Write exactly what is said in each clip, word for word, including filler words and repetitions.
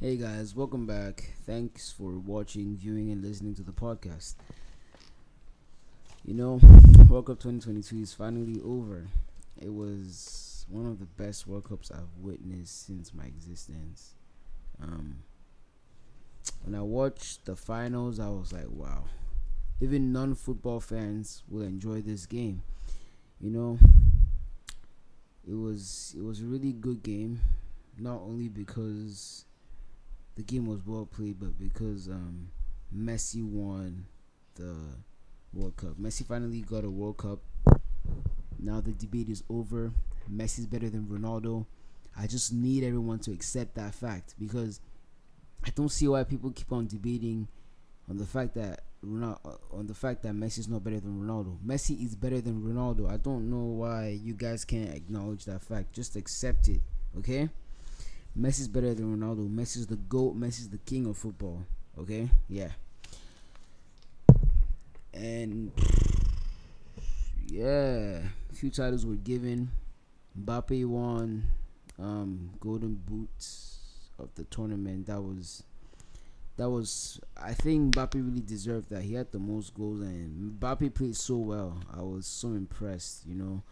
Hey guys, welcome back. Thanks for watching, viewing, and listening to the podcast. You know, World Cup twenty twenty-two is finally over. It was one of the best World Cups I've witnessed since my existence. Um, when I watched the finals, I was like, wow. Even non-football fans will enjoy this game. You know, it was it was a really good game, not only because the game was well played, but because um, Messi won the World Cup. Messi finally got a World Cup. Now the debate is over. Messi's better than Ronaldo. I just need everyone to accept that fact, because I don't see why people keep on debating on the fact that Ronaldo, on the fact that Messi's not better than Ronaldo. Messi is better than Ronaldo. I don't know why you guys can't acknowledge that fact. Just accept it, okay? Messi's better than Ronaldo. Messi's the GOAT. Messi's the king of football. Okay? Yeah. And yeah, a few titles were given. Mbappe won um, Golden Boots of the tournament. That was that was I think Mbappe really deserved that. He had the most goals, and Mbappe played so well. I was so impressed, you know.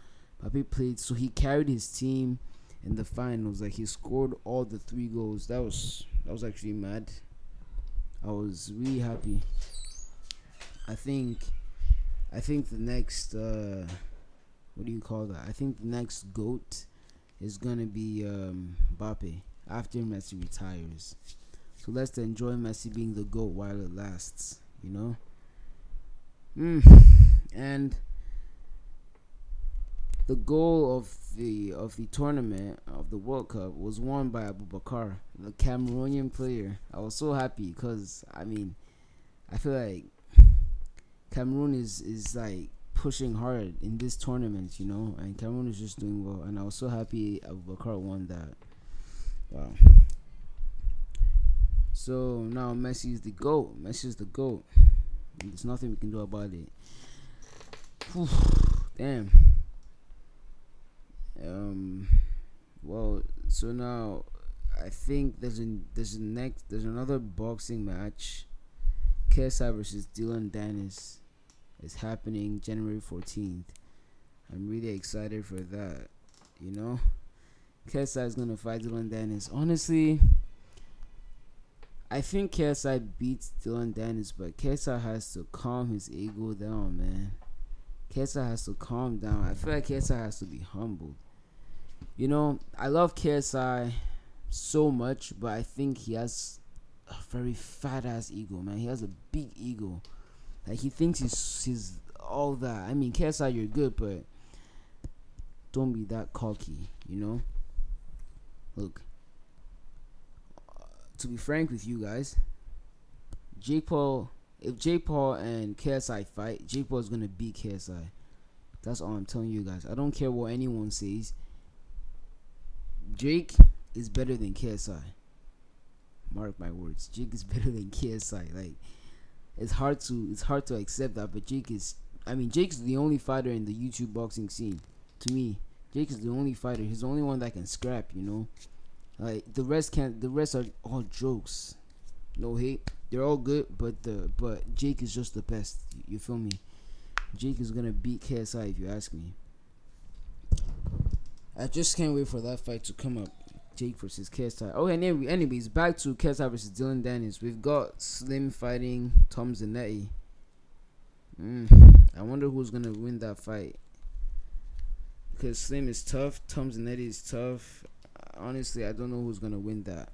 Mbappe played so he carried his team in the finals. Like, he scored all the three goals. That was that was actually mad. I was really happy. I think I think the next uh, what do you call that? I think the next GOAT is gonna be um, Mbappe after Messi retires. So let's enjoy Messi being the GOAT while it lasts, you know. Mm. And the goal of the of the tournament of the World Cup was won by Abubakar, the Cameroonian player. I was so happy because, I mean, I feel like Cameroon is, is like pushing hard in this tournament, you know, and Cameroon is just doing well. And I was so happy Abubakar won that. Wow. So now Messi is the GOAT. Messi is the GOAT. And there's nothing we can do about it. Whew, damn. Um, well, so now I think there's a there's a next there's another boxing match. K S I versus Dillon Danis is happening January fourteenth. I'm really excited for that. You know, K S I is gonna fight Dillon Danis. Honestly, I think K S I beats Dillon Danis, but K S I has to calm his ego down, man. K S I has to calm down. I feel like K S I has to be humbled. You know, I love K S I so much, but I think he has a very fat-ass ego, man. He has a big ego. Like, he thinks he's, he's all that. I mean, K S I, you're good, but don't be that cocky, you know? Look, uh, to be frank with you guys, Jake Paul, if Jake Paul and K S I fight, Jake Paul is going to beat K S I. That's all I'm telling you guys. I don't care what anyone says. Jake is better than K S I. Mark my words. Jake is better than K S I. Like, it's hard to it's hard to accept that, but Jake is I mean, Jake's the only fighter in the YouTube boxing scene. To me, Jake is the only fighter. He's the only one that can scrap, you know. Like, the rest can't the rest are all jokes. No hate. They're all good, but the but Jake is just the best. You feel me? Jake is gonna beat K S I if you ask me. I just can't wait for that fight to come up. Jake versus K S I. Oh, and anyway, anyways, back to K S I versus Dillon Danis. We've got Slim fighting Tom Zanetti. Mm, I wonder who's gonna win that fight. Because Slim is tough, Tom Zanetti is tough. Honestly, I don't know who's gonna win that.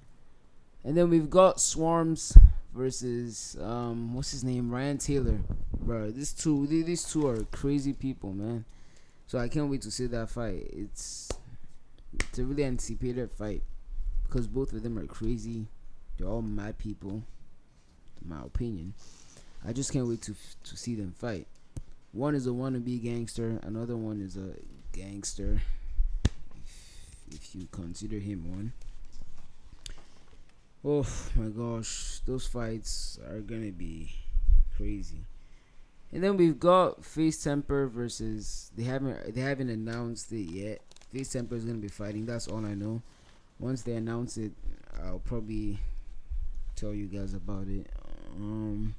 And then we've got Swarms versus um, what's his name, Ryan Taylor, bro. These two, these two are crazy people, man. So I can't wait to see that fight. It's it's a really anticipated fight because both of them are crazy. They're all mad people, in my opinion. I just can't wait to to see them fight. One is a wannabe gangster. Another one is a gangster, if, if you consider him one. Oh my gosh, those fights are gonna be crazy. And then we've got Face Temper versus they haven't they haven't announced it yet. Face Temper is gonna be fighting. That's all I know. Once they announce it, I'll probably tell you guys about it. Um,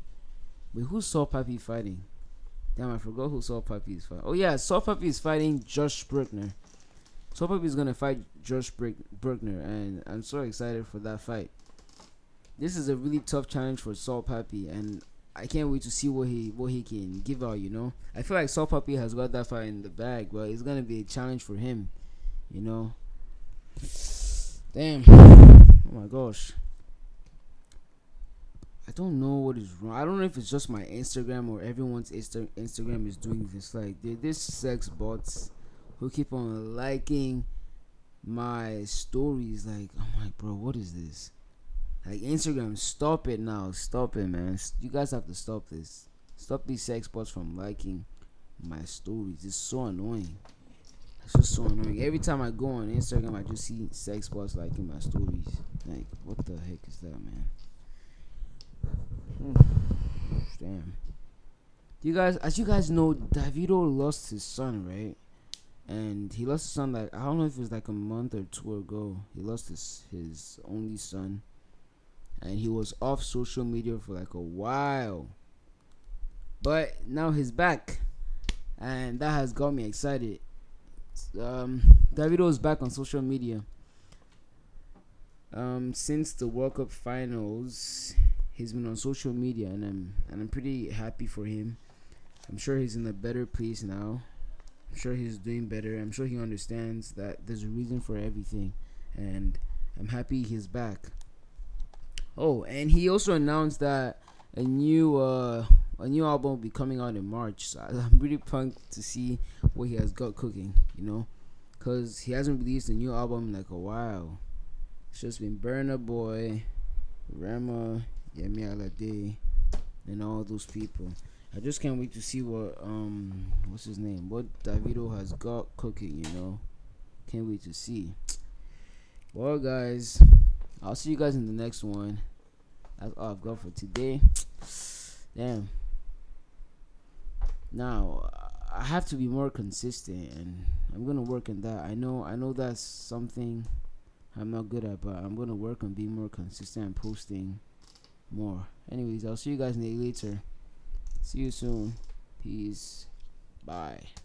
wait, who's Saw Pappy fighting? Damn, I forgot who Saw Pappy is fighting. Oh yeah, Saw Pappy is fighting Josh Bruckner. Saw Pappy is gonna fight Josh Bruckner, and I'm so excited for that fight. This is a really tough challenge for Saw Pappy, and I can't wait to see what he what he can give out. You know, I feel like Saw Pappy has got that fight in the bag, but it's gonna be a challenge for him. You know, damn, oh my gosh, I don't know what is wrong. I don't know if it's just my Instagram or everyone's Insta Instagram is doing this. Like, they're this sex bots who keep on liking my stories. Like, I'm like, bro, what is this? Like, Instagram, stop it now. Stop it, man. You guys have to stop this. Stop these sex bots from liking my stories. It's so annoying. It's just so annoying. Every time I go on Instagram, I just see sex bots liking my stories. Like, what the heck is that, man? Damn. You guys, as you guys know, Davido lost his son, right? And he lost his son, like, I don't know if it was like a month or two ago. He lost his, his only son. And he was off social media for like a while, but now he's back, and that has got me excited. um Davido is back on social media. Um since the World Cup finals, he's been on social media, and i'm and i'm pretty happy for him. I'm sure he's in a better place now. I'm sure he's doing better. I'm sure he understands that there's a reason for everything, and I'm happy he's back. Oh, and he also announced that a new uh, a new album will be coming out in March. So I'm really pumped to see what he has got cooking, you know, because he hasn't released a new album in like a while. It's just been Burna Boy, Rema, Yemi Alade, and all those people. I just can't wait to see what um what's his name, what Davido has got cooking, you know. Can't wait to see. Well, guys, I'll see you guys in the next one. That's all I've got for today. Damn. Now, I have to be more consistent, and I'm gonna work on that. I know, I know that's something I'm not good at, but I'm gonna work on being more consistent and posting more. Anyways, I'll see you guys later. See you soon. Peace. Bye.